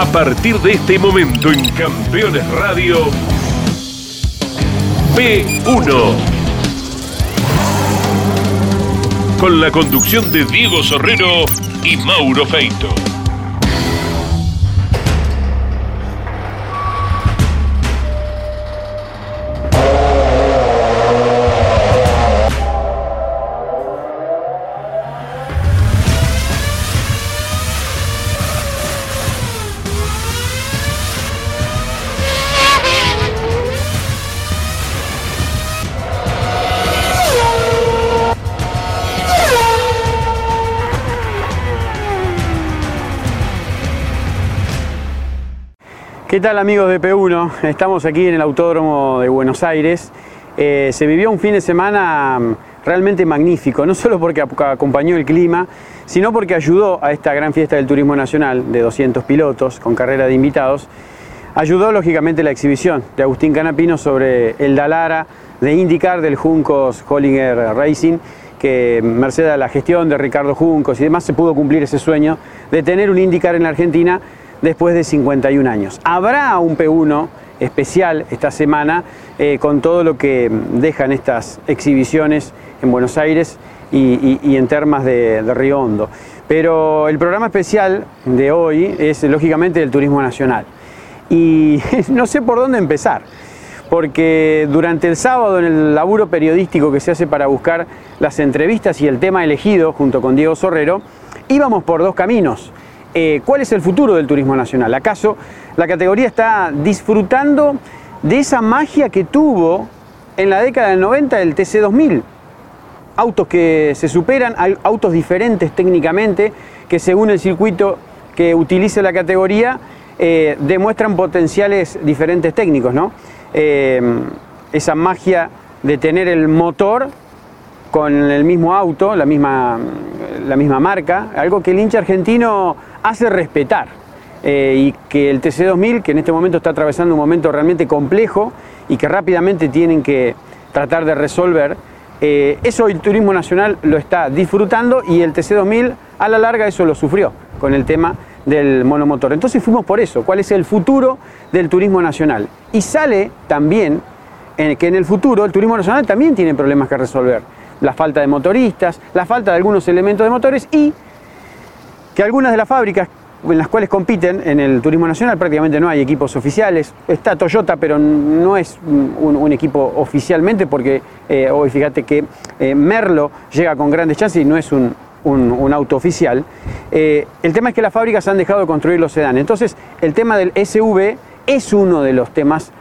A partir de este momento en Campeones Radio, P1. Con la conducción de Diego Sorrero y Mauro Feito. ¿Qué tal, amigos de P1? Estamos aquí en el Autódromo de Buenos Aires. Se vivió un fin de semana realmente magnífico, no solo porque acompañó el clima, sino porque ayudó a esta gran fiesta del turismo nacional de 200 pilotos con carrera de invitados. Ayudó lógicamente la exhibición de Agustín Canapino sobre el Dallara de IndyCar del Juncos Hollinger Racing, que merced a la gestión de Ricardo Juncos y demás se pudo cumplir ese sueño de tener un IndyCar en la Argentina después de 51 años. Habrá un P1 especial esta semana con todo lo que dejan estas exhibiciones en Buenos Aires y en Termas de Río Hondo. Pero el programa especial de hoy es lógicamente el turismo nacional. Y no sé por dónde empezar, porque durante el sábado en el laburo periodístico que se hace para buscar las entrevistas y el tema elegido junto con Diego Sorrero, íbamos por dos caminos. ¿Cuál es el futuro del turismo nacional? ¿Acaso la categoría está disfrutando de esa magia que tuvo en la década del 90 el TC2000? Autos que se superan, autos diferentes técnicamente, que según el circuito que utilice la categoría, demuestran potenciales diferentes técnicos, ¿no? Esa magia de tener el motor con el mismo auto, la misma marca, algo que el hincha argentino hace respetar, y que el TC2000, que en este momento está atravesando un momento realmente complejo y que rápidamente tienen que tratar de resolver, eso el turismo nacional lo está disfrutando y el TC2000 a la larga eso lo sufrió con el tema del monomotor. Entonces fuimos por eso, ¿cuál es el futuro del turismo nacional? Y sale también que en el futuro el turismo nacional también tiene problemas que resolver. La falta de motoristas, la falta de algunos elementos de motores y que algunas de las fábricas en las cuales compiten en el turismo nacional prácticamente no hay equipos oficiales. Está Toyota, pero no es un equipo oficialmente porque hoy fíjate que Merlo llega con grandes chances y no es un auto oficial. El tema es que las fábricas han dejado de construir los sedanes. Entonces el tema del SUV es uno de los temas.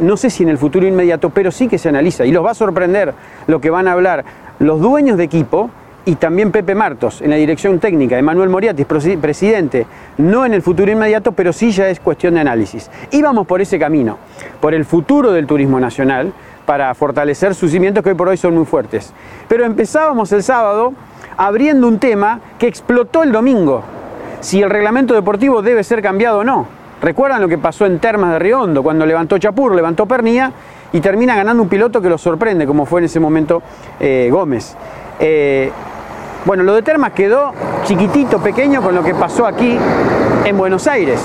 No sé si en el futuro inmediato, pero sí que se analiza y los va a sorprender lo que van a hablar los dueños de equipo y también Pepe Martos en la dirección técnica de Manuel Moriatis, presidente, no en el futuro inmediato, pero sí ya es cuestión de análisis. Y vamos por ese camino, por el futuro del turismo nacional para fortalecer sus cimientos que hoy por hoy son muy fuertes. Pero empezábamos el sábado abriendo un tema que explotó el domingo, si el reglamento deportivo debe ser cambiado o no. ¿Recuerdan lo que pasó en Termas de Río Hondo cuando levantó Chapur, levantó Pernía y termina ganando un piloto que lo sorprende, como fue en ese momento Gómez? Bueno, lo de Termas quedó chiquitito, pequeño con lo que pasó aquí en Buenos Aires.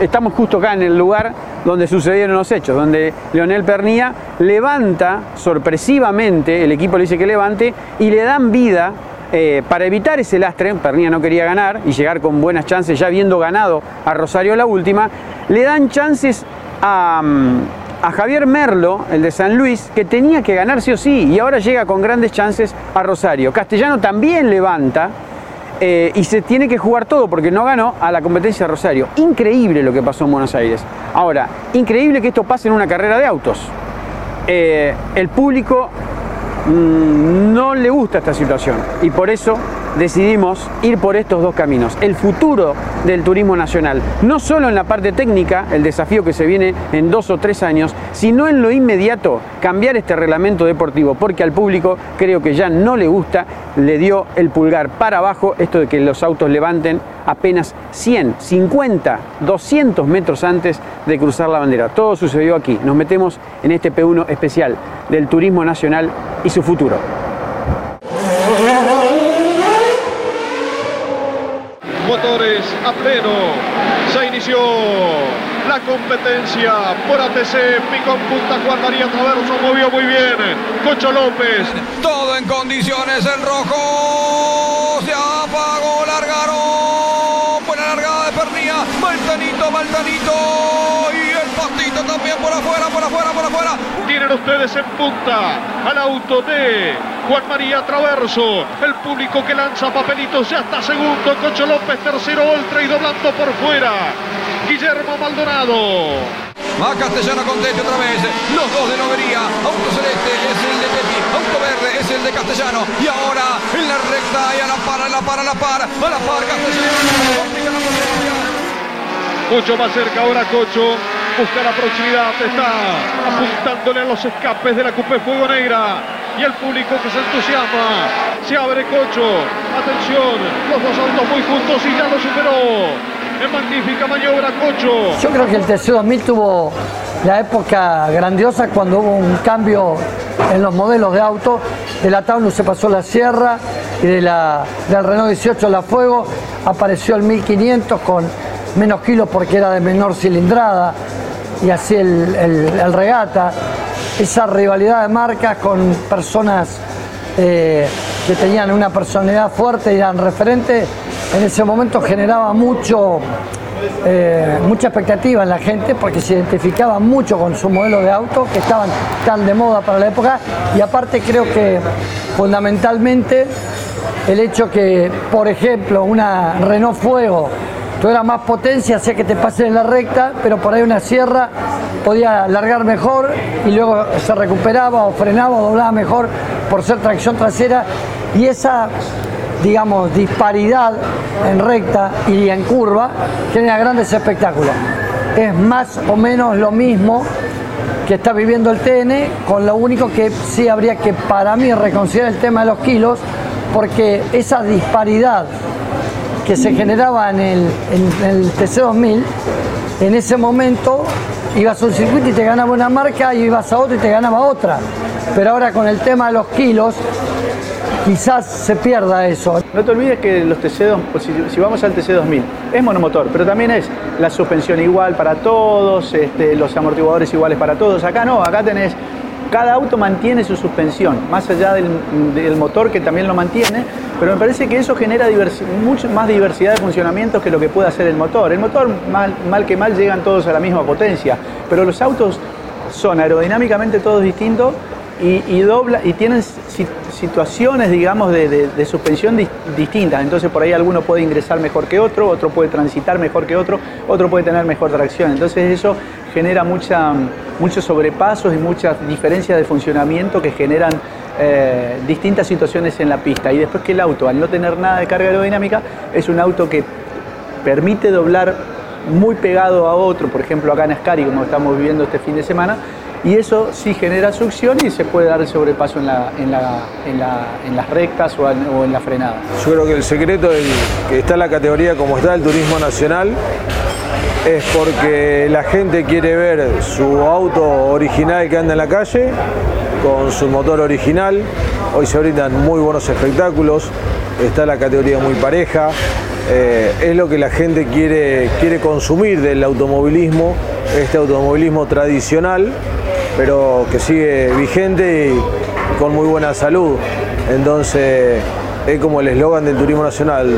Estamos justo acá en el lugar donde sucedieron los hechos, donde Leonel Pernía levanta sorpresivamente, el equipo le dice que levante y le dan vida. Para evitar ese lastre, Pernía no quería ganar y llegar con buenas chances, ya habiendo ganado a Rosario la última, le dan chances a Javier Merlo, el de San Luis, que tenía que ganar sí o sí, y ahora llega con grandes chances a Rosario. Castellano también levanta y se tiene que jugar todo porque no ganó a la competencia de Rosario. Increíble lo que pasó en Buenos Aires. Ahora, increíble que esto pase en una carrera de autos. El público no le gusta esta situación y por eso decidimos ir por estos dos caminos. El futuro del turismo nacional, no solo en la parte técnica, el desafío que se viene en 2 o 3 años, sino en lo inmediato, cambiar este reglamento deportivo, porque al público creo que ya no le gusta, le dio el pulgar para abajo esto de que los autos levanten apenas 100, 50, 200 metros antes de cruzar la bandera. Todo sucedió aquí. Nos metemos en este P1 especial del turismo nacional y su futuro. motores a pleno. Se inició la competencia por ATC. Picó en punta Juan María Traverso, movió muy bien Cocho López. Todo en condiciones, el rojo se apagó, largaron. Buena largada de Pernía. Maltanito. Y el Pastito también por afuera. Tienen ustedes en punta al auto de Juan María Traverso, el público que lanza papelitos, ya está segundo, Cocho López tercero, Oltra y doblando por fuera Guillermo Maldonado. A Castellano conteste otra vez, los dos de Novería, auto celeste es el de Pepi, auto verde es el de Castellano, y ahora en la recta y a la par Castellano. Cocho va cerca ahora, Cocho busca la proximidad, está apuntándole a los escapes de la Coupé Fuego Negra. Y el público que se entusiasma, se abre Cocho, atención, los dos autos muy juntos y ya lo superó, en magnífica maniobra Cocho. Yo creo que el TC2000 tuvo la época grandiosa cuando hubo un cambio en los modelos de auto, de la Taunus se pasó la Sierra y del Renault 18 a la Fuego, apareció el 1500 con menos kilos porque era de menor cilindrada y así el Regata. Esa rivalidad de marcas con personas que tenían una personalidad fuerte y eran referentes, en ese momento generaba mucha expectativa en la gente porque se identificaba mucho con su modelo de auto que estaban tan de moda para la época. Y aparte creo que fundamentalmente el hecho que, por ejemplo, una Renault Fuego tuviera más potencia, hacía que te pasen en la recta, pero por ahí una Sierra podía largar mejor y luego se recuperaba o frenaba o doblaba mejor por ser tracción trasera, y esa, digamos, disparidad en recta y en curva genera grandes espectáculos. Es más o menos lo mismo que está viviendo el TN, con lo único que sí habría que, para mí, reconsiderar el tema de los kilos, porque esa disparidad que se generaba en el TC2000, en ese momento ibas a un circuito y te ganaba una marca y ibas a otro y te ganaba otra. Pero ahora con el tema de los kilos, quizás se pierda eso. No te olvides que los TC2000, si vamos al TC2000, es monomotor, pero también es la suspensión igual para todos, los amortiguadores iguales para todos. Acá no, acá tenés, cada auto mantiene su suspensión, más allá del motor que también lo mantiene, pero me parece que eso genera mucho más diversidad de funcionamientos que lo que puede hacer el motor. El motor, mal que mal, llegan todos a la misma potencia, pero los autos son aerodinámicamente todos distintos y tienen situaciones, digamos, de suspensión distintas. Entonces por ahí alguno puede ingresar mejor que otro puede transitar mejor que otro puede tener mejor tracción. Entonces eso genera muchos sobrepasos y muchas diferencias de funcionamiento que generan distintas situaciones en la pista. Y después que el auto, al no tener nada de carga aerodinámica, es un auto que permite doblar muy pegado a otro, por ejemplo acá en Ascari, como estamos viviendo este fin de semana, y eso sí genera succión y se puede dar el sobrepaso en las rectas o en las frenadas. Yo creo que el secreto de que está la categoría como está el turismo nacional es porque la gente quiere ver su auto original que anda en la calle con su motor original. Hoy se brindan muy buenos espectáculos, está la categoría muy pareja, es lo que la gente quiere consumir del automovilismo, este automovilismo tradicional, pero que sigue vigente y con muy buena salud. Entonces es como el eslogan del turismo nacional,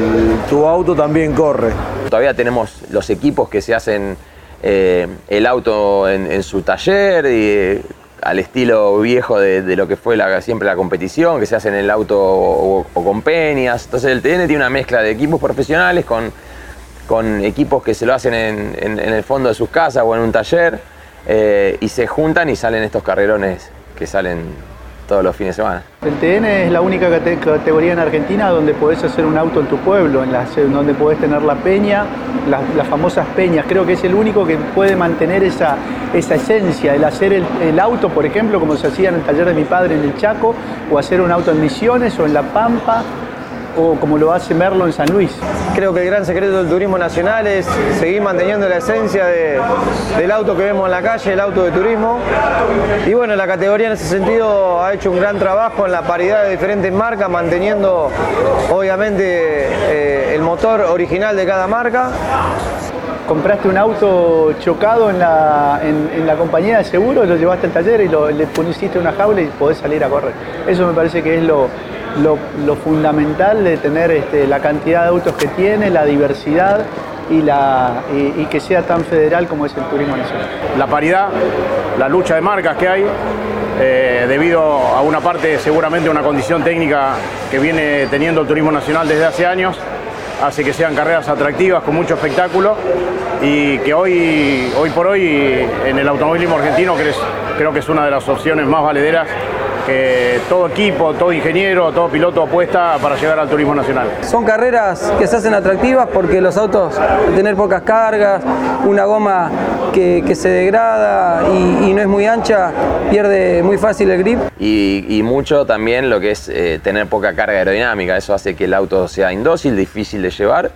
tu auto también corre. Todavía tenemos los equipos que se hacen el auto en su taller, y al estilo viejo de lo que fue siempre la competición, que se hacen el auto o con peñas. Entonces el TN tiene una mezcla de equipos profesionales con equipos que se lo hacen en el fondo de sus casas o en un taller, y se juntan y salen estos carrerones que salen todos los fines de semana. El TN es la única categoría en Argentina donde podés hacer un auto en tu pueblo, donde podés tener la peña, las famosas peñas. Creo que es el único que puede mantener esa esencia, el hacer el auto, por ejemplo, como se hacía en el taller de mi padre en el Chaco, o hacer un auto en Misiones o en La Pampa. o como lo hace Merlo en San Luis. Creo que el gran secreto del turismo nacional es seguir manteniendo la esencia del auto que vemos en la calle, el auto de turismo. Y bueno, la categoría en ese sentido ha hecho un gran trabajo en la paridad de diferentes marcas, manteniendo obviamente el motor original de cada marca. ¿Compraste un auto chocado en la compañía de seguros, lo llevaste al taller y le pusiste una jaula y podés salir a correr? Eso me parece que es lo fundamental de tener la cantidad de autos que tiene, la diversidad y que sea tan federal como es el turismo nacional. La paridad, la lucha de marcas que hay, debido a una parte seguramente una condición técnica que viene teniendo el turismo nacional desde hace años, hace que sean carreras atractivas con mucho espectáculo y que hoy por hoy en el automovilismo argentino creo que es una de las opciones más valederas que todo equipo, todo ingeniero, todo piloto apuesta para llegar al turismo nacional. Son carreras que se hacen atractivas porque los autos, al tener pocas cargas, una goma que se degrada y no es muy ancha, pierde muy fácil el grip. Y mucho también lo que es tener poca carga aerodinámica, eso hace que el auto sea indócil, difícil de llevar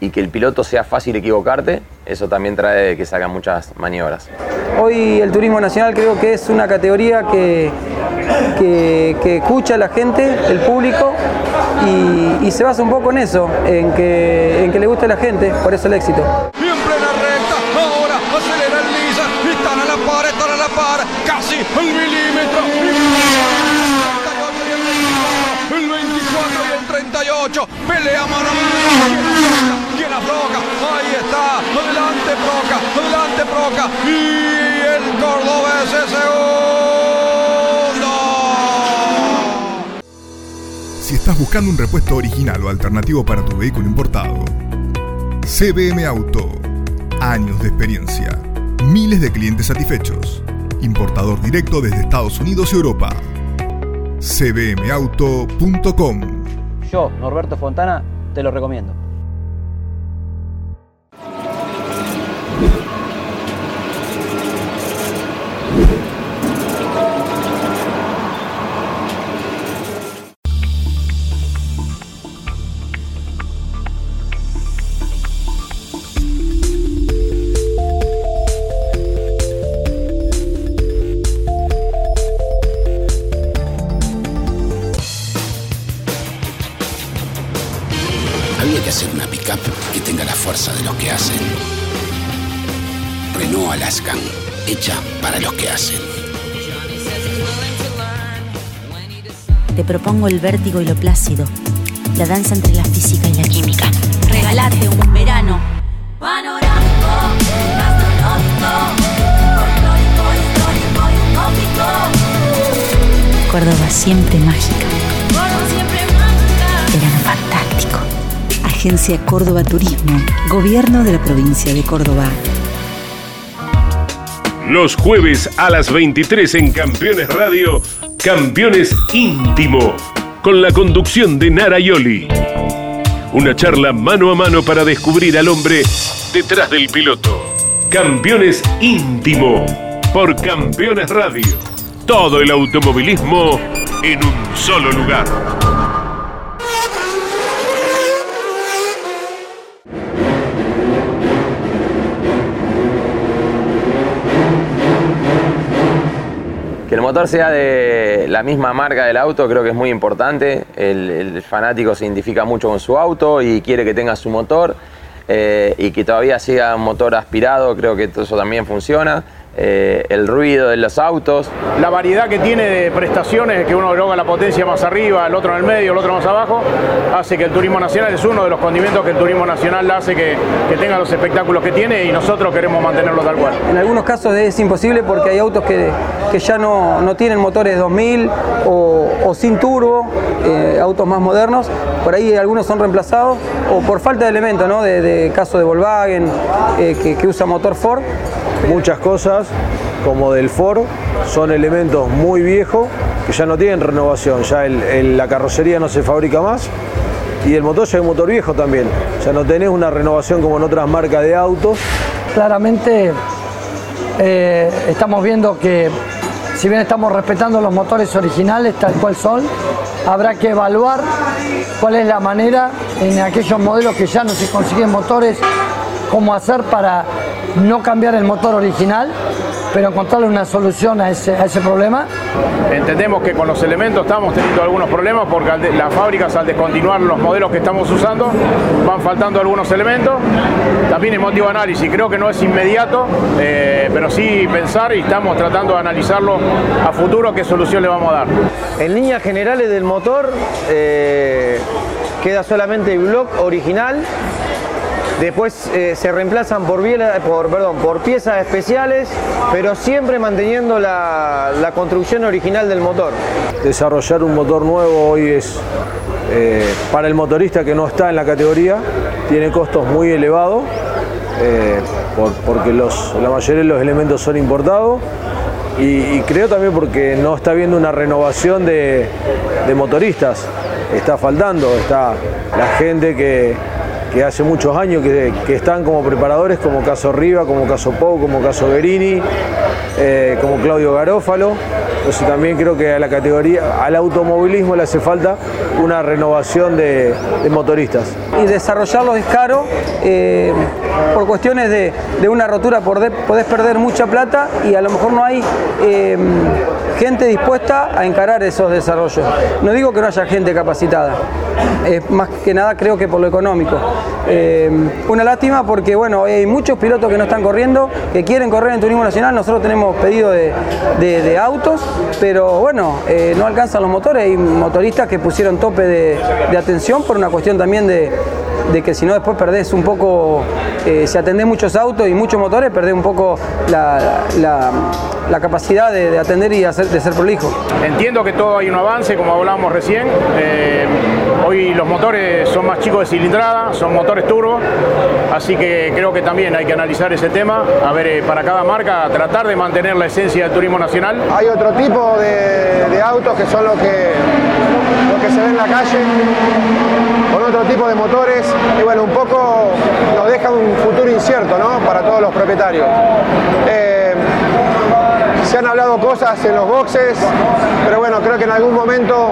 y que el piloto sea fácil equivocarte, eso también trae que se hagan muchas maniobras. Hoy el turismo nacional creo que es una categoría que escucha a la gente, el público, y se basa un poco en eso, en que le guste a la gente, por eso el éxito. Y en plena recta, ahora acelera el Nissan, y están a la par, casi un milímetro. Pelea mano a quien afloja, ahí está, adelante Proca, y el cordobés es segundo. Si estás buscando un repuesto original o alternativo para tu vehículo importado, CBM Auto, años de experiencia, miles de clientes satisfechos, importador directo desde Estados Unidos y Europa, cbmauto.com. Yo, Norberto Fontana, te lo recomiendo. De los que hacen. Renault Alaskan, hecha para los que hacen. Te propongo el vértigo y lo plácido, la danza entre la física y la química. Regalate un verano panorámico, gastronómico, folclórico, histórico. Córdoba siempre mágica. Verano fantástico. Agencia Córdoba Turismo, Gobierno de la Provincia de Córdoba. Los jueves a las 23 en Campeones Radio, Campeones Íntimo, con la conducción de Nara Ioli. Una charla mano a mano para descubrir al hombre detrás del piloto. Campeones Íntimo, por Campeones Radio. Todo el automovilismo en un solo lugar. Que el motor sea de la misma marca del auto creo que es muy importante. El fanático se identifica mucho con su auto y quiere que tenga su motor y que todavía sea un motor aspirado, creo que eso también funciona. El ruido de los autos. La variedad que tiene de prestaciones, que uno logra la potencia más arriba, el otro en el medio, el otro más abajo, hace que el turismo nacional es uno de los condimentos que el turismo nacional hace que tenga los espectáculos que tiene y nosotros queremos mantenerlo tal cual. En algunos casos es imposible porque hay autos que ya no tienen motores 2000 o sin turbo, autos más modernos, por ahí algunos son reemplazados o por falta de elementos, ¿no? De caso de Volkswagen que usa motor Ford. Muchas cosas como del Ford son elementos muy viejos que ya no tienen renovación, ya la carrocería no se fabrica más y el motor ya es un motor viejo también, ya no tenés una renovación como en otras marcas de autos. Claramente estamos viendo que si bien estamos respetando los motores originales tal cual son, habrá que evaluar cuál es la manera en aquellos modelos que ya no se consiguen motores, cómo hacer para no cambiar el motor original, pero encontrarle una solución a ese problema. Entendemos que con los elementos estamos teniendo algunos problemas porque las fábricas, al descontinuar los modelos que estamos usando, van faltando algunos elementos. También es motivo de análisis, creo que no es inmediato, pero sí pensar, y estamos tratando de analizarlo a futuro, qué solución le vamos a dar. En líneas generales del motor queda solamente el bloque original. Después se reemplazan por piezas especiales, pero siempre manteniendo la construcción original del motor. Desarrollar un motor nuevo hoy es, para el motorista que no está en la categoría, tiene costos muy elevados, porque la mayoría de los elementos son importados, y creo también porque no está habiendo una renovación de motoristas. Está faltando, está la gente que hace muchos años que están como preparadores, como caso Riva, como caso Pou, como caso Guerini, como Claudio Garófalo. Entonces también creo que a la categoría, al automovilismo, le hace falta una renovación de motoristas. Y desarrollarlos es caro, por cuestiones de una rotura podés perder mucha plata, y a lo mejor no hay gente dispuesta a encarar esos desarrollos. No digo que no haya gente capacitada, más que nada creo que por lo económico. Una lástima porque, bueno, hay muchos pilotos que no están corriendo, que quieren correr en turismo nacional. Nosotros tenemos pedido de autos, pero bueno, no alcanzan los motores. Hay motoristas que pusieron tope de atención por una cuestión también de que si no después perdés un poco, si atendés muchos autos y muchos motores, perdés un poco la capacidad de atender y de ser prolijo. Entiendo que todo hay un avance, como hablábamos recién. Hoy los motores son más chicos de cilindrada, son motores turbo, así que creo que también hay que analizar ese tema, a ver, para cada marca tratar de mantener la esencia del turismo nacional. Hay otro tipo de autos que son los que se ven en la calle, con otro tipo de motores, y bueno, un poco nos deja un futuro incierto, ¿no?, para todos los propietarios. Se han hablado cosas en los boxes, pero bueno, creo que en algún momento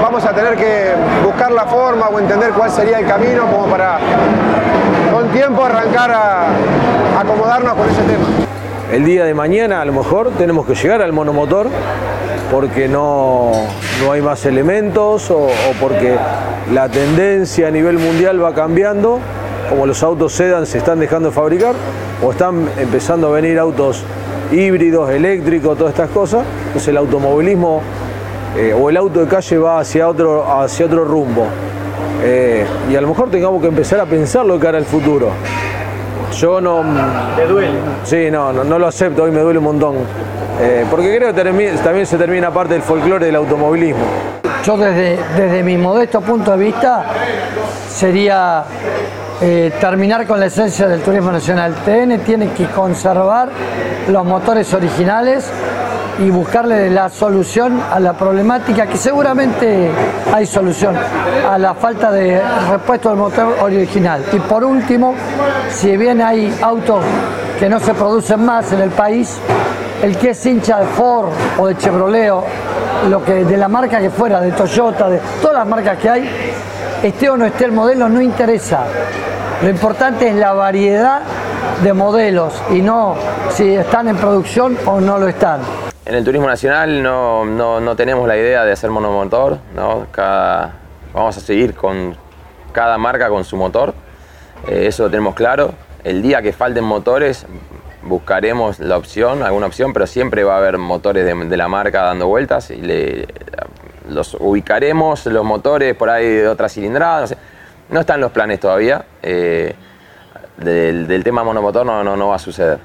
vamos a tener que buscar la forma o entender cuál sería el camino como para con tiempo arrancar a acomodarnos con ese tema. El día de mañana a lo mejor tenemos que llegar al monomotor porque no hay más elementos, o porque la tendencia a nivel mundial va cambiando, como los autos sedan se están dejando de fabricar o están empezando a venir autos híbridos, eléctricos, todas estas cosas. Entonces el automovilismo o el auto de calle va hacia otro rumbo, y a lo mejor tengamos que empezar a pensarlo de cara al futuro. Yo no... ¿Te duele? Sí, no lo acepto, hoy me duele un montón, porque creo que también se termina parte del folclore del automovilismo. Yo desde mi modesto punto de vista sería terminar con la esencia del turismo nacional. TN tiene que conservar los motores originales y buscarle la solución a la problemática, que seguramente hay solución, a la falta de repuesto del motor original. Y por último, si bien hay autos que no se producen más en el país, el que es hincha de Ford o de Chevrolet, de la marca que fuera, de Toyota, de todas las marcas que hay, esté o no esté el modelo, no interesa. Lo importante es la variedad de modelos y no si están en producción o no lo están. En el turismo nacional no tenemos la idea de hacer monomotor, ¿no? Vamos a seguir con cada marca con su motor, eso lo tenemos claro. El día que falten motores buscaremos alguna opción, pero siempre va a haber motores de la marca dando vueltas, y los ubicaremos, los motores por ahí de otra cilindrada, no sé. No están los planes todavía, del tema monomotor no va a suceder.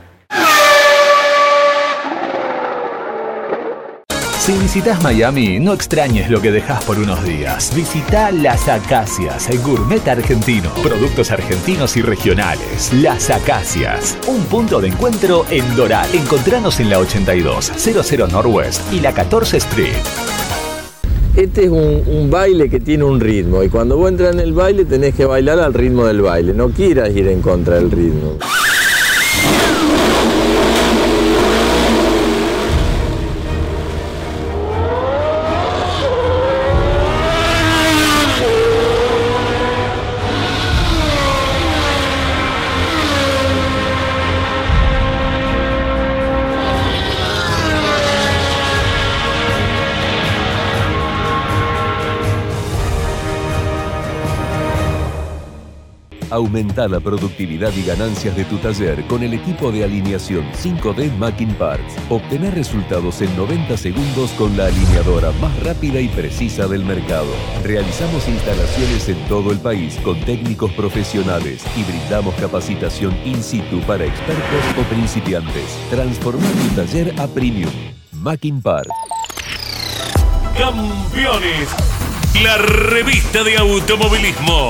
Si visitas Miami, no extrañes lo que dejas por unos días. Visita Las Acacias, el gourmet argentino. Productos argentinos y regionales. Las Acacias, un punto de encuentro en Doral. Encontranos en la 8200 Northwest y la 14 Street. Este es un baile que tiene un ritmo, y cuando vos entras en el baile tenés que bailar al ritmo del baile. No quieras ir en contra del ritmo. Aumenta la productividad y ganancias de tu taller con el equipo de alineación 5D Mackin PARTS. Obtener resultados en 90 segundos con la alineadora más rápida y precisa del mercado. Realizamos instalaciones en todo el país con técnicos profesionales y brindamos capacitación in situ para expertos o principiantes. Transforma tu taller a premium. Mackin PARTS. Campeones, la revista de automovilismo.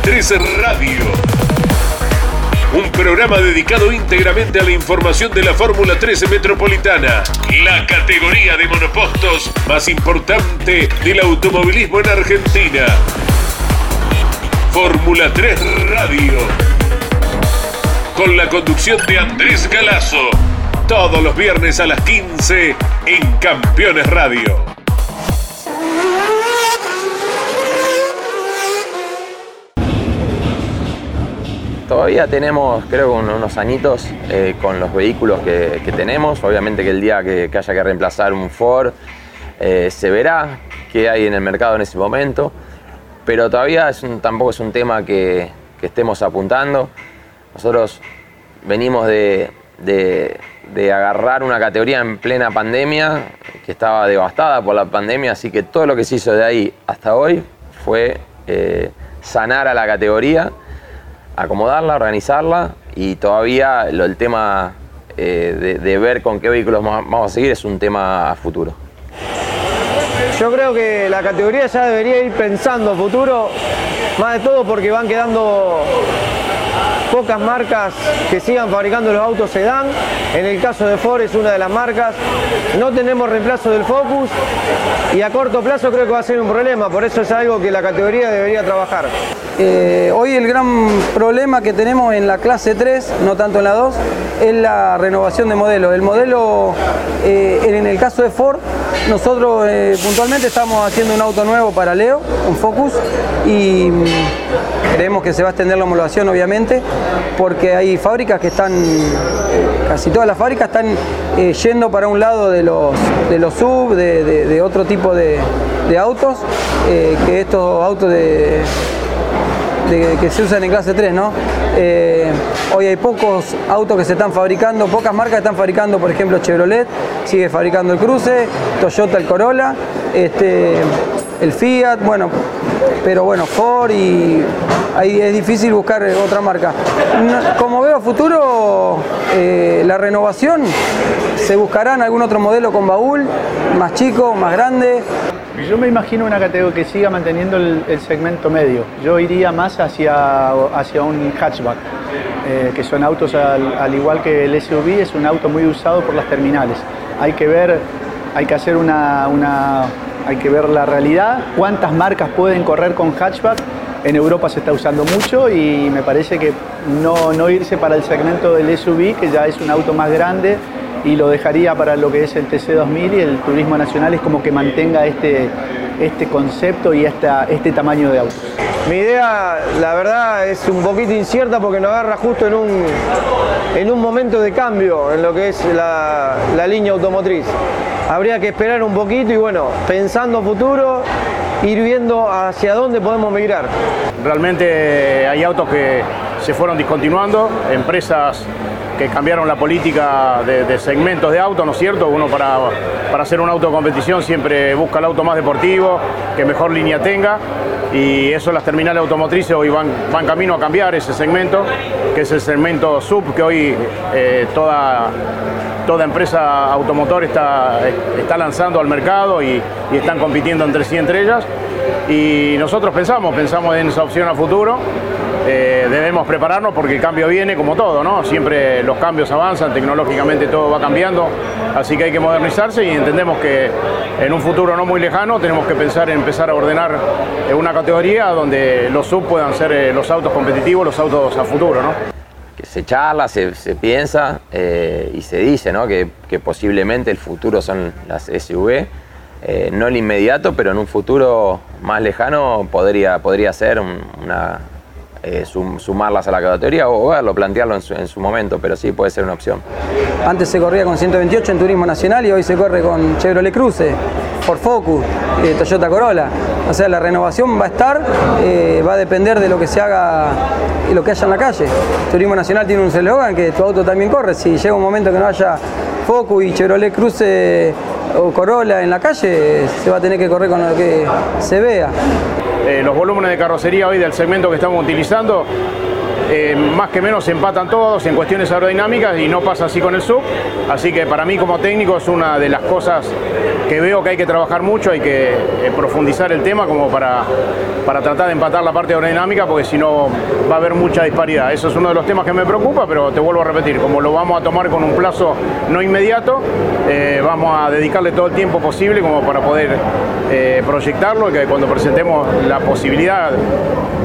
3 Radio. Un programa dedicado íntegramente a la información de la Fórmula 3 Metropolitana, la categoría de monopostos más importante del automovilismo en Argentina. Fórmula 3 Radio, con la conducción de Andrés Galazo. Todos los viernes a las 15 en Campeones Radio. Todavía tenemos, creo, unos añitos con los vehículos que tenemos. Obviamente que el día que haya que reemplazar un Ford se verá qué hay en el mercado en ese momento. Pero todavía tampoco es un tema que estemos apuntando. Nosotros venimos de agarrar una categoría en plena pandemia, que estaba devastada por la pandemia, así que todo lo que se hizo de ahí hasta hoy fue sanar a la categoría, acomodarla, organizarla, y todavía el tema de ver con qué vehículos vamos a seguir es un tema a futuro. Yo creo que la categoría ya debería ir pensando futuro, más de todo porque van quedando pocas marcas que sigan fabricando los autos sedán. En el caso de Ford es una de las marcas. No tenemos reemplazo del Focus y a corto plazo creo que va a ser un problema, por eso es algo que la categoría debería trabajar. Hoy el gran problema que tenemos en la clase 3, no tanto en la 2, es la renovación de modelos. El modelo, en el caso de Ford, nosotros puntualmente estamos haciendo un auto nuevo para Leo, un Focus, y creemos que se va a extender la homologación, obviamente, porque hay fábricas que están, casi todas las fábricas están yendo para un lado de los SUV, de otro tipo de autos, que estos autos que se usan en clase 3, ¿no? Hoy hay pocos autos que se están fabricando, pocas marcas están fabricando, por ejemplo Chevrolet sigue fabricando el Cruze, Toyota el Corolla, el Fiat, bueno, pero bueno, Ford, y ahí es difícil buscar otra marca. Como veo a futuro, la renovación, se buscarán algún otro modelo con baúl, más chico, más grande. Yo me imagino una categoría que siga manteniendo el segmento medio. Yo iría más hacia un hatchback, que son autos al igual que el SUV, es un auto muy usado por las terminales. Hay que ver la realidad, cuántas marcas pueden correr con hatchback. En Europa se está usando mucho y me parece que no irse para el segmento del SUV, que ya es un auto más grande, y lo dejaría para lo que es el TC2000 y el turismo nacional, es como que mantenga este concepto y este tamaño de autos. Mi idea, la verdad, es un poquito incierta porque nos agarra justo en un momento de cambio en lo que es la línea automotriz. Habría que esperar un poquito y, bueno, pensando futuro, ir viendo hacia dónde podemos migrar. Realmente hay autos que se fueron discontinuando, empresas que cambiaron la política de segmentos de auto, ¿no es cierto? Uno para hacer un auto de competición siempre busca el auto más deportivo, que mejor línea tenga, y eso las terminales automotrices hoy van camino a cambiar ese segmento, que es el segmento sub, que hoy toda empresa automotor está lanzando al mercado y están compitiendo entre sí, entre ellas, y nosotros pensamos en esa opción a futuro. debemos prepararnos porque el cambio viene como todo, ¿no? Siempre los cambios avanzan, tecnológicamente todo va cambiando, así que hay que modernizarse y entendemos que en un futuro no muy lejano tenemos que pensar en empezar a ordenar una categoría donde los sub puedan ser los autos competitivos, los autos a futuro, ¿no? Que se charla, se piensa y se dice, ¿no? Que posiblemente el futuro son las SUV. No el inmediato, pero en un futuro más lejano podría ser una, sumarlas a la categoría o verlo, plantearlo en su momento, pero sí puede ser una opción. Antes se corría con 128 en Turismo Nacional y hoy se corre con Chevrolet Cruze, Ford Focus, Toyota Corolla. O sea, la renovación va a estar, va a depender de lo que se haga y lo que haya en la calle. Turismo Nacional tiene un eslogan que tu auto también corre. Si llega un momento que no haya Focus y Chevrolet Cruze o Corolla en la calle, se va a tener que correr con lo que se vea. Los volúmenes de carrocería hoy del segmento que estamos utilizando, más que menos empatan todos en cuestiones aerodinámicas y no pasa así con el SUV. Así que para mí como técnico es una de las cosas que veo que hay que trabajar mucho, hay que profundizar el tema como para tratar de empatar la parte aerodinámica, porque si no va a haber mucha disparidad. Eso es uno de los temas que me preocupa, pero te vuelvo a repetir, como lo vamos a tomar con un plazo no inmediato, vamos a dedicarle todo el tiempo posible como para poder proyectarlo, y que cuando presentemos la posibilidad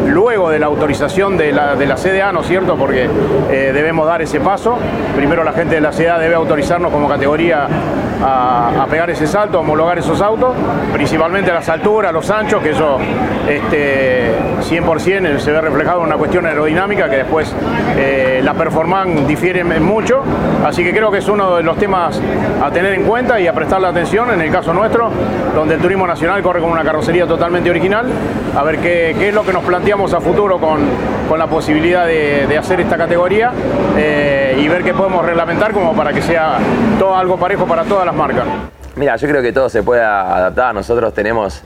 luego de la autorización de la CDA, ¿no es cierto? Porque debemos dar ese paso. Primero la gente de la CDA debe autorizarnos como categoría a pegar ese salto, a homologar esos autos, principalmente a las alturas, los anchos, que eso 100% se ve reflejado en una cuestión aerodinámica que después la performance difiere mucho. Así que creo que es uno de los temas a tener en cuenta y a prestarle atención en el caso nuestro, donde el Turismo Nacional corre con una carrocería totalmente original, a ver qué es lo que nos planteamos a futuro con la posibilidad de hacer esta categoría y ver qué podemos reglamentar como para que sea todo algo parejo para todas las marcas. Mira, yo creo que todo se pueda adaptar. Nosotros tenemos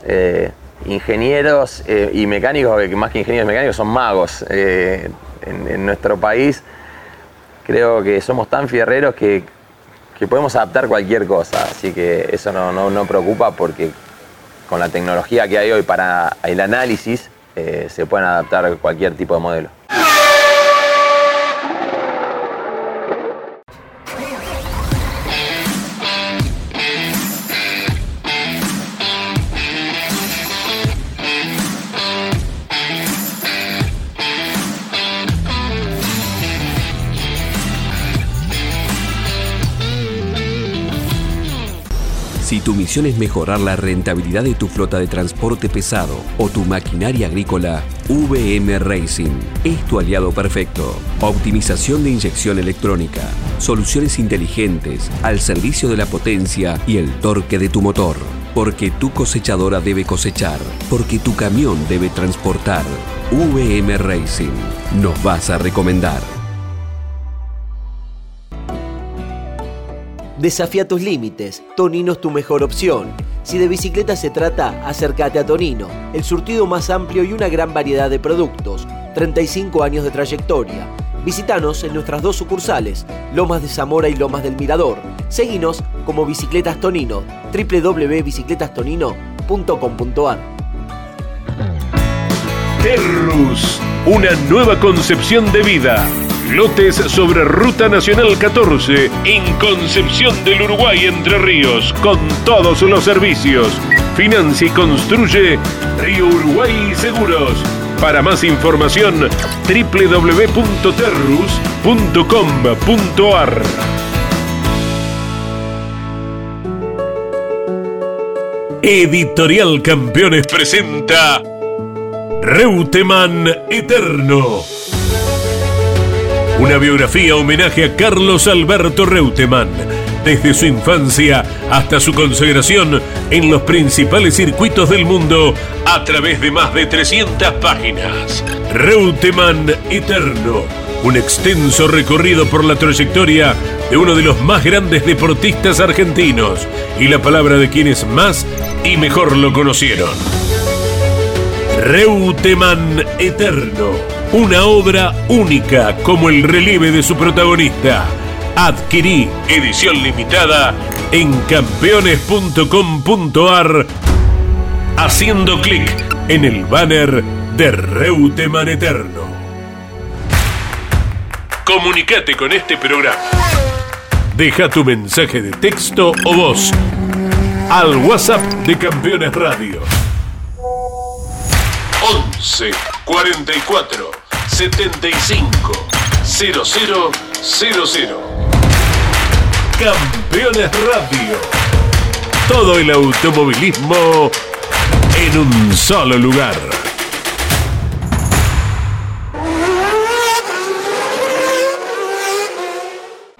ingenieros y mecánicos, que más que ingenieros mecánicos son magos en nuestro país. Creo que somos tan fierreros que podemos adaptar cualquier cosa, así que eso no preocupa, porque con la tecnología que hay hoy para el análisis se pueden adaptar cualquier tipo de modelo. Si tu misión es mejorar la rentabilidad de tu flota de transporte pesado o tu maquinaria agrícola, VM Racing es tu aliado perfecto. Optimización de inyección electrónica, soluciones inteligentes al servicio de la potencia y el torque de tu motor. Porque tu cosechadora debe cosechar, porque tu camión debe transportar. VM Racing, nos vas a recomendar. Desafía tus límites, Tonino es tu mejor opción. Si de bicicleta se trata, acércate a Tonino, el surtido más amplio y una gran variedad de productos, 35 años de trayectoria. Visítanos en nuestras dos sucursales, Lomas de Zamora y Lomas del Mirador. Seguinos como Bicicletas Tonino, www.bicicletastonino.com.ar. Terrus, una nueva concepción de vida. Lotes sobre Ruta Nacional 14, en Concepción del Uruguay, Entre Ríos, con todos los servicios. Financia y construye Río Uruguay Seguros. Para más información, www.terrus.com.ar. Editorial Campeones presenta Reutemann Eterno. Una biografía homenaje a Carlos Alberto Reutemann, desde su infancia hasta su consagración en los principales circuitos del mundo a través de más de 300 páginas. Reutemann Eterno, un extenso recorrido por la trayectoria de uno de los más grandes deportistas argentinos y la palabra de quienes más y mejor lo conocieron. Reutemann Eterno. Una obra única como el relieve de su protagonista. Adquirí edición limitada en campeones.com.ar, haciendo clic en el banner de Reutemann Eterno. Comunicate con este programa. Deja tu mensaje de texto o voz al WhatsApp de Campeones Radio. 11 44 75 0000. Campeones Radio. Todo el automovilismo en un solo lugar.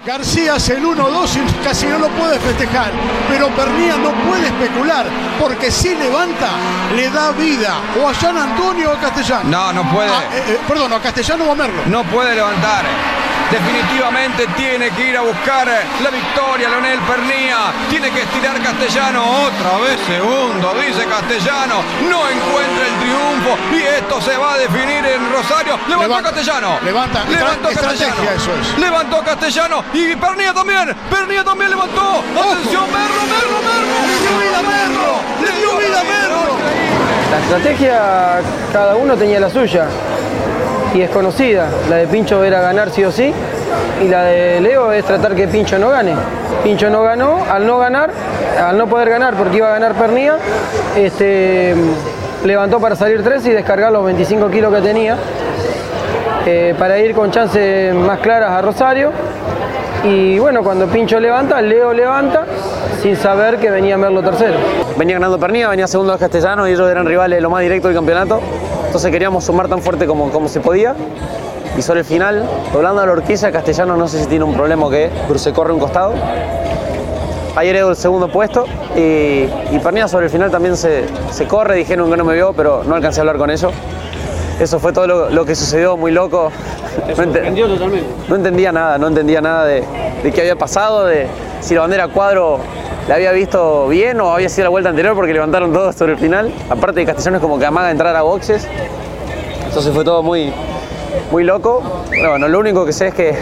García hace el 1-2 y casi no lo puede festejar, pero Pernía no puede especular, porque si levanta, le da vida o a San Antonio o a Castellano. No puede. Perdón, a Castellano o a Merlo. No puede levantar. Definitivamente tiene que ir a buscar la victoria Leonel Pernía. Tiene que estirar Castellano, otra vez segundo, dice Castellano. No encuentra el triunfo y esto se va a definir en Rosario. Levantó Castellano. Levantó Castellano. Eso es. Levantó Castellano y Pernía también. Pernía también levantó. Atención, Merlo. Le dio vida a Merlo. La estrategia, cada uno tenía la suya. Y es conocida, la de Pincho era ganar sí o sí, y la de Leo es tratar que Pincho no gane. Pincho no ganó, al no poder ganar porque iba a ganar Pernía, levantó para salir 3 y descargar los 25 kilos que tenía, para ir con chances más claras a Rosario. Y bueno, cuando Pincho levanta, Leo levanta, sin saber que venía Merlo tercero. Venía ganando Pernía, venía segundo de Castellano y ellos eran rivales lo más directo del campeonato. Entonces queríamos sumar tan fuerte como se podía. Y sobre el final, doblando a la horquilla, Castellano no sé si tiene un problema que se corre un costado. Ayer era el segundo puesto y Pernía sobre el final también se corre. Dijeron que no me vio, pero no alcancé a hablar con ellos. Eso fue todo lo que sucedió, muy loco. No entendía nada de qué había pasado, de si la bandera cuadro la había visto bien o había sido la vuelta anterior, porque levantaron todos sobre el final. Aparte de Castellano es como que amaga entrar a boxes. Entonces fue todo muy, muy loco. Bueno, lo único que sé es que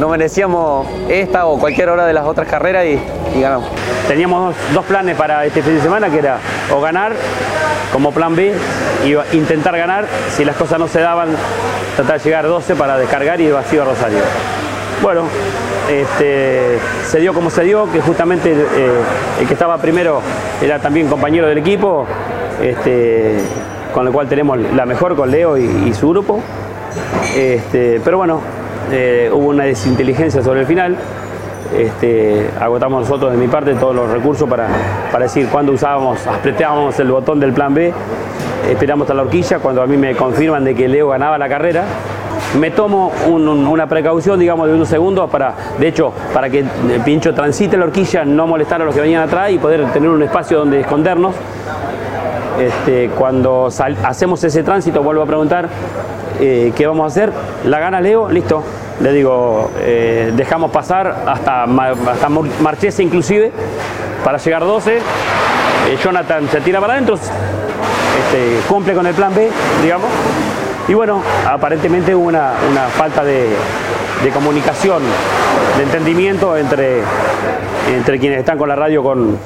nos merecíamos esta o cualquier hora de las otras carreras y ganamos. Teníamos dos planes para este fin de semana, que era o ganar como plan B, iba a intentar ganar, si las cosas no se daban, tratar de llegar a 12 para descargar y vacío a Rosario. Bueno, se dio como se dio, que justamente el que estaba primero era también compañero del equipo, con el cual tenemos la mejor, con Leo y su grupo. Pero bueno, hubo una desinteligencia sobre el final. Agotamos nosotros de mi parte todos los recursos para decir cuándo usábamos, apretábamos el botón del plan B, esperamos hasta la horquilla, cuando a mí me confirman de que Leo ganaba la carrera. Me tomo una precaución, digamos, de unos segundos para que Pincho transite la horquilla, no molestar a los que venían atrás y poder tener un espacio donde escondernos. Cuando hacemos ese tránsito, vuelvo a preguntar qué vamos a hacer. La gana Leo, listo. Le digo, dejamos pasar hasta Marchese inclusive, para llegar 12. Jonathan se tira para adentro, cumple con el plan B, digamos. Y bueno, aparentemente hubo una falta de comunicación, de entendimiento entre quienes están con la radio, con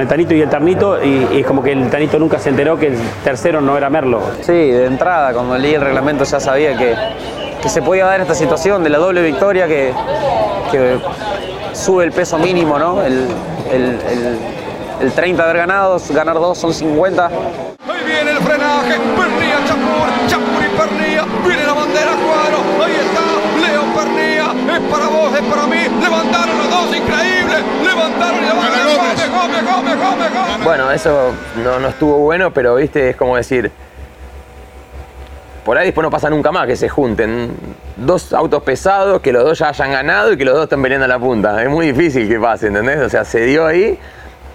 el Tanito y el Ternito, y es como que el Tanito nunca se enteró que el tercero no era Merlo. Sí, de entrada, cuando leí el reglamento ya sabía que se podía dar esta situación de la doble victoria que sube el peso mínimo, ¿no? El 30 de haber ganado, ganar 2 son 50. Ahí viene el frenaje, Pernía, Chapur y Pernía, viene la bandera cuadro, ahí está, Leo Pernía, es para vos, es para mí, levantaron los dos, increíble, levantaron y levantaron, Gómez. Bueno, eso no estuvo bueno, pero viste, es como decir, por ahí después no pasa nunca más que se junten dos autos pesados, que los dos ya hayan ganado y que los dos estén peleando a la punta. Es muy difícil que pase, ¿entendés? O sea, se dio ahí,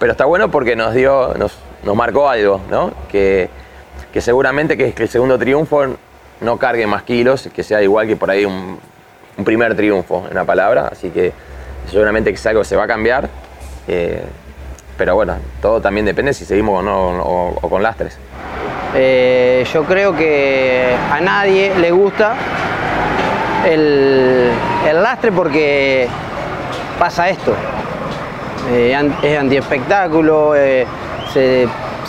pero está bueno porque nos marcó algo, ¿no? Que seguramente que el segundo triunfo no cargue más kilos, que sea igual que por ahí un primer triunfo, en una palabra. Así que seguramente que es algo que se va a cambiar. Pero bueno, todo también depende si seguimos o no, o con lastres. Yo creo que a nadie le gusta el lastre porque pasa esto. Es antiespectáculo,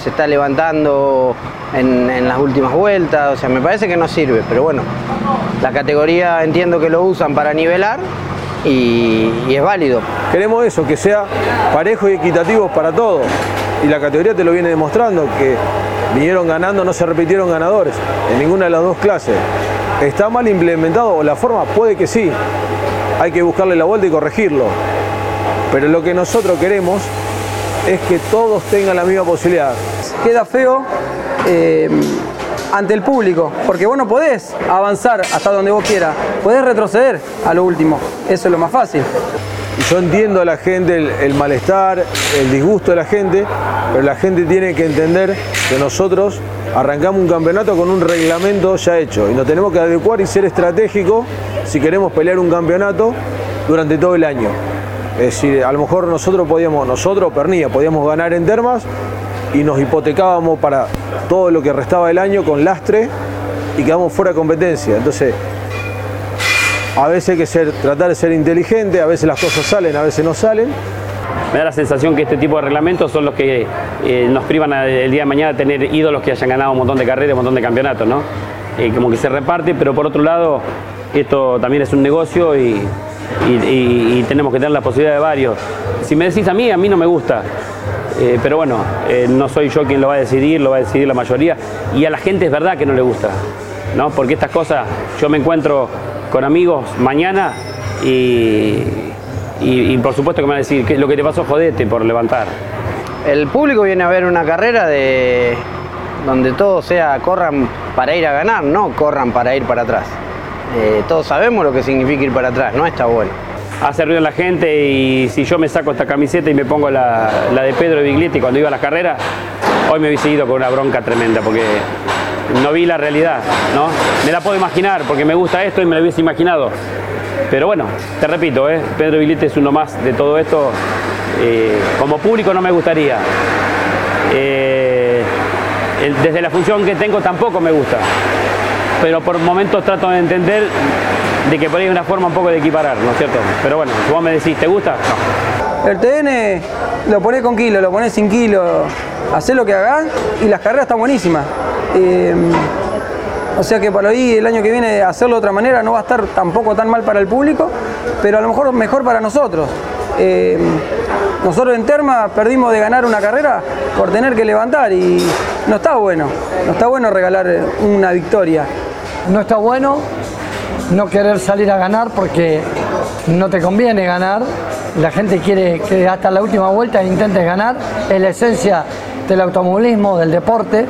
se está levantando en las últimas vueltas, o sea, me parece que no sirve, pero bueno, la categoría entiendo que lo usan para nivelar y es válido. Queremos eso, que sea parejo y equitativo para todos, y la categoría te lo viene demostrando, que vinieron ganando, no se repitieron ganadores en ninguna de las dos clases. ¿Está mal implementado o la forma? Puede que sí, hay que buscarle la vuelta y corregirlo, pero lo que nosotros queremos es que todos tengan la misma posibilidad. Queda feo ante el público, porque vos no podés avanzar hasta donde vos quieras, podés retroceder a lo último, eso es lo más fácil. Yo entiendo a la gente, el malestar, el disgusto de la gente, pero la gente tiene que entender que nosotros arrancamos un campeonato con un reglamento ya hecho y nos tenemos que adecuar y ser estratégicos si queremos pelear un campeonato durante todo el año. Es decir, a lo mejor nosotros, Pernía, podíamos ganar en Termas y nos hipotecábamos para todo lo que restaba del año con lastre y quedamos fuera de competencia. Entonces, a veces hay que tratar de ser inteligente, a veces las cosas salen, a veces no salen. Me da la sensación que este tipo de reglamentos son los que nos privan el día de mañana de tener ídolos que hayan ganado un montón de carreras, un montón de campeonatos, ¿no? Como que se reparte, pero por otro lado, esto también es un negocio y tenemos que tener la posibilidad de varios. Si me decís a mí no me gusta. Pero bueno, no soy yo quien lo va a decidir la mayoría. Y a la gente es verdad que no le gusta, ¿no? Porque estas cosas, yo me encuentro con amigos mañana y por supuesto que me van a decir, que lo que te pasó, jodete por levantar. El público viene a ver una carrera de donde todos corran para ir a ganar, no corran para ir para atrás. Todos sabemos lo que significa ir para atrás, no está bueno. Hace ruido a la gente y si yo me saco esta camiseta y me pongo la de Pedro Biglietti cuando iba a las carreras, hoy me hubiese ido con una bronca tremenda porque no vi la realidad, ¿no? Me la puedo imaginar porque me gusta esto y me lo hubiese imaginado. Pero bueno, te repito, Pedro Biglietti es uno más de todo esto. Como público no me gustaría. Desde la función que tengo tampoco me gusta. Pero por momentos trato de entender de que por ahí hay una forma un poco de equiparar, ¿no es cierto? Pero bueno, vos me decís, ¿te gusta? No. El TN lo ponés con kilo, lo ponés sin kilo, hacés lo que hagas y las carreras están buenísimas. O sea que para ahí el año que viene hacerlo de otra manera no va a estar tampoco tan mal para el público, pero a lo mejor mejor para nosotros. Nosotros en Terma perdimos de ganar una carrera por tener que levantar y no está bueno regalar una victoria. No está bueno no querer salir a ganar porque no te conviene ganar, la gente quiere que hasta la última vuelta intentes ganar, es la esencia del automovilismo, del deporte.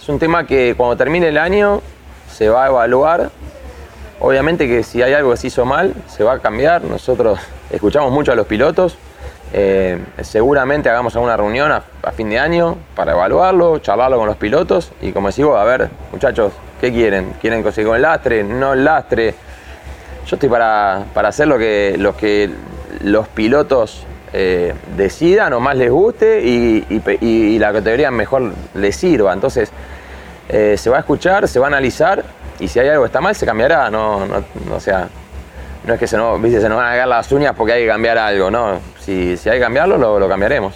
Es un tema que cuando termine el año se va a evaluar, obviamente que si hay algo que se hizo mal se va a cambiar, nosotros escuchamos mucho a los pilotos, seguramente hagamos alguna reunión a fin de año para evaluarlo, charlarlo con los pilotos y como decimos, a ver muchachos, ¿qué quieren? ¿Quieren conseguir un lastre? ¿No el lastre? Yo estoy para hacer lo que los pilotos decidan o más les guste y la categoría mejor les sirva. Entonces, se va a escuchar, se va a analizar y si hay algo que está mal, se cambiará. No es que se nos van a agarrar las uñas porque hay que cambiar algo, no. Si hay que cambiarlo, lo cambiaremos.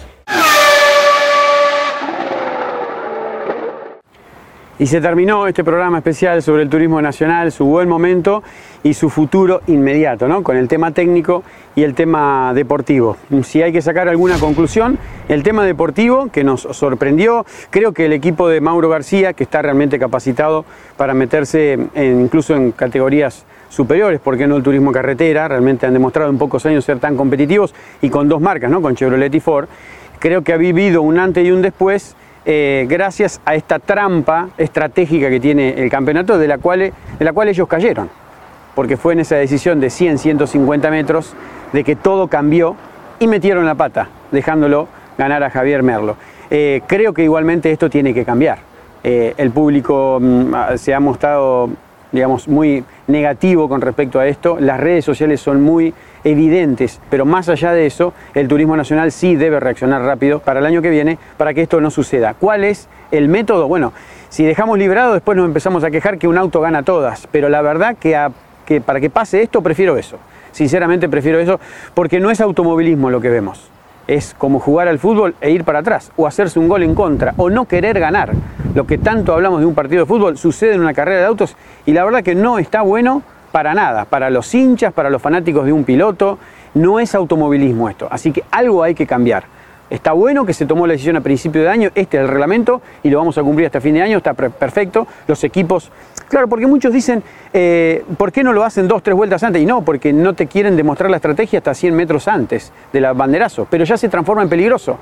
Y se terminó este programa especial sobre el turismo nacional, su buen momento y su futuro inmediato, ¿no? Con el tema técnico y el tema deportivo. Si hay que sacar alguna conclusión, el tema deportivo que nos sorprendió, creo que el equipo de Mauro García, que está realmente capacitado para meterse incluso en categorías superiores, ¿por qué no el turismo carretera? Realmente han demostrado en pocos años ser tan competitivos y con dos marcas, ¿no? Con Chevrolet y Ford. Creo que ha vivido un antes y un después. Gracias a esta trampa estratégica que tiene el campeonato, de la cual ellos cayeron, porque fue en esa decisión de 100, 150 metros de que todo cambió y metieron la pata, dejándolo ganar a Javier Merlo. Creo que igualmente esto tiene que cambiar. El público se ha mostrado, digamos, muy negativo con respecto a esto, las redes sociales son muy evidentes, pero más allá de eso, el turismo nacional sí debe reaccionar rápido para el año que viene, para que esto no suceda. ¿Cuál es el método? Bueno, si dejamos liberado, después nos empezamos a quejar que un auto gana todas, pero la verdad que para que pase esto, prefiero eso. Sinceramente prefiero eso, porque no es automovilismo lo que vemos. es como jugar al fútbol e ir para atrás, o hacerse un gol en contra, o no querer ganar. Lo que tanto hablamos de un partido de fútbol sucede en una carrera de autos, y la verdad que no está bueno para nada, para los hinchas, para los fanáticos de un piloto. No es automovilismo esto, así que algo hay que cambiar. Está bueno que se tomó la decisión a principio de año, este es el reglamento y lo vamos a cumplir hasta fin de año, está perfecto. Los equipos, claro, porque muchos dicen, ¿por qué no lo hacen 2-3 vueltas antes? Y no, porque no te quieren demostrar la estrategia hasta 100 metros antes del banderazo, pero ya se transforma en peligroso,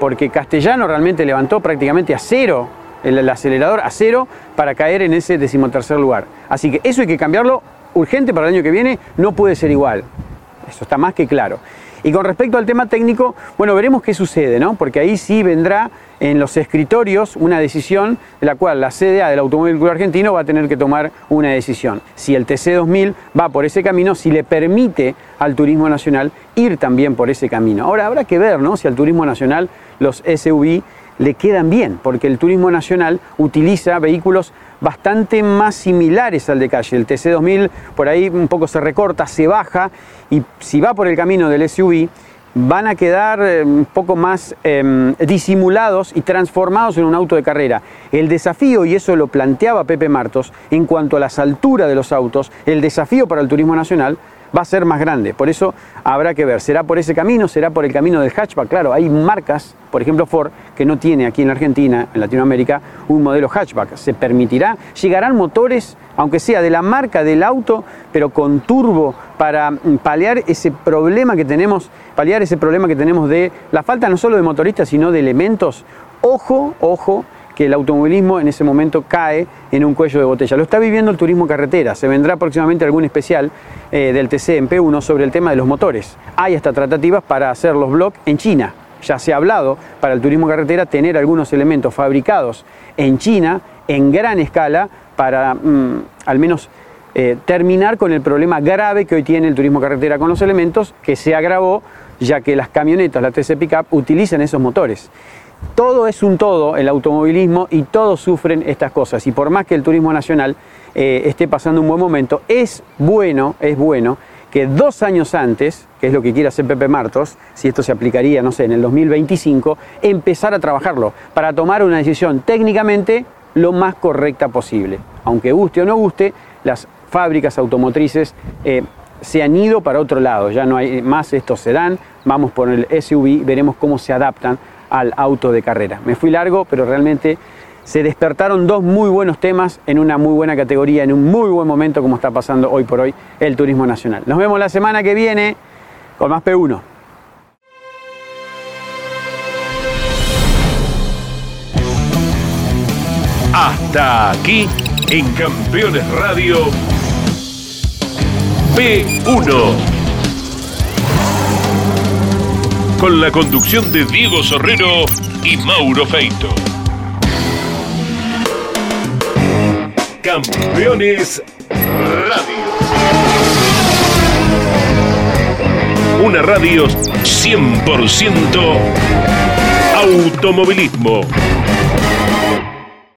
porque Castellano realmente levantó prácticamente a cero, el acelerador a cero, para caer en ese 13º lugar. Así que eso hay que cambiarlo urgente para el año que viene, no puede ser igual, eso está más que claro. Y con respecto al tema técnico, bueno, veremos qué sucede, ¿no? Porque ahí sí vendrá en los escritorios una decisión de la cual la CDA del Automóvil Club Argentino va a tener que tomar una decisión. Si el TC2000 va por ese camino, si le permite al Turismo Nacional ir también por ese camino. Ahora habrá que ver, ¿no? Si al Turismo Nacional los SUV le quedan bien, porque el Turismo Nacional utiliza vehículos bastante más similares al de calle. El TC2000 por ahí un poco se recorta, se baja, y si va por el camino del SUV van a quedar un poco más disimulados y transformados en un auto de carrera. El desafío, y eso lo planteaba Pepe Martos, en cuanto a las alturas de los autos, el desafío para el Turismo Nacional va a ser más grande, por eso habrá que ver, será por ese camino, será por el camino del hatchback. Claro, hay marcas, por ejemplo Ford, que no tiene aquí en Argentina, en Latinoamérica, un modelo hatchback. Se permitirá, llegarán motores, aunque sea de la marca del auto, pero con turbo, para paliar ese problema que tenemos, de la falta no solo de motoristas, sino de elementos. Ojo, que el automovilismo en ese momento cae en un cuello de botella. Lo está viviendo el turismo carretera. Se vendrá próximamente algún especial del TCMP1 sobre el tema de los motores. Hay hasta tratativas para hacer los bloques en China. Ya se ha hablado para el turismo carretera tener algunos elementos fabricados en China en gran escala para al menos terminar con el problema grave que hoy tiene el turismo carretera con los elementos, que se agravó ya que las camionetas, las TC Pickup, utilizan esos motores. Todo es un todo el automovilismo y todos sufren estas cosas, y por más que el turismo nacional esté pasando un buen momento, es bueno que 2 años antes, que es lo que quiere hacer Pepe Martos, si esto se aplicaría, no sé, en el 2025, empezar a trabajarlo para tomar una decisión técnicamente lo más correcta posible. Aunque guste o no guste, las fábricas automotrices se han ido para otro lado, ya no hay más estos sedán, vamos por el SUV, veremos cómo se adaptan al auto de carrera. Me fui largo, pero realmente se despertaron 2 muy buenos temas en una muy buena categoría, en un muy buen momento como está pasando hoy por hoy el turismo nacional. Nos vemos la semana que viene con más P1. Hasta aquí en Campeones Radio P1. Con la conducción de Diego Sorrero y Mauro Feito. Campeones Radio. Una radio 100% automovilismo.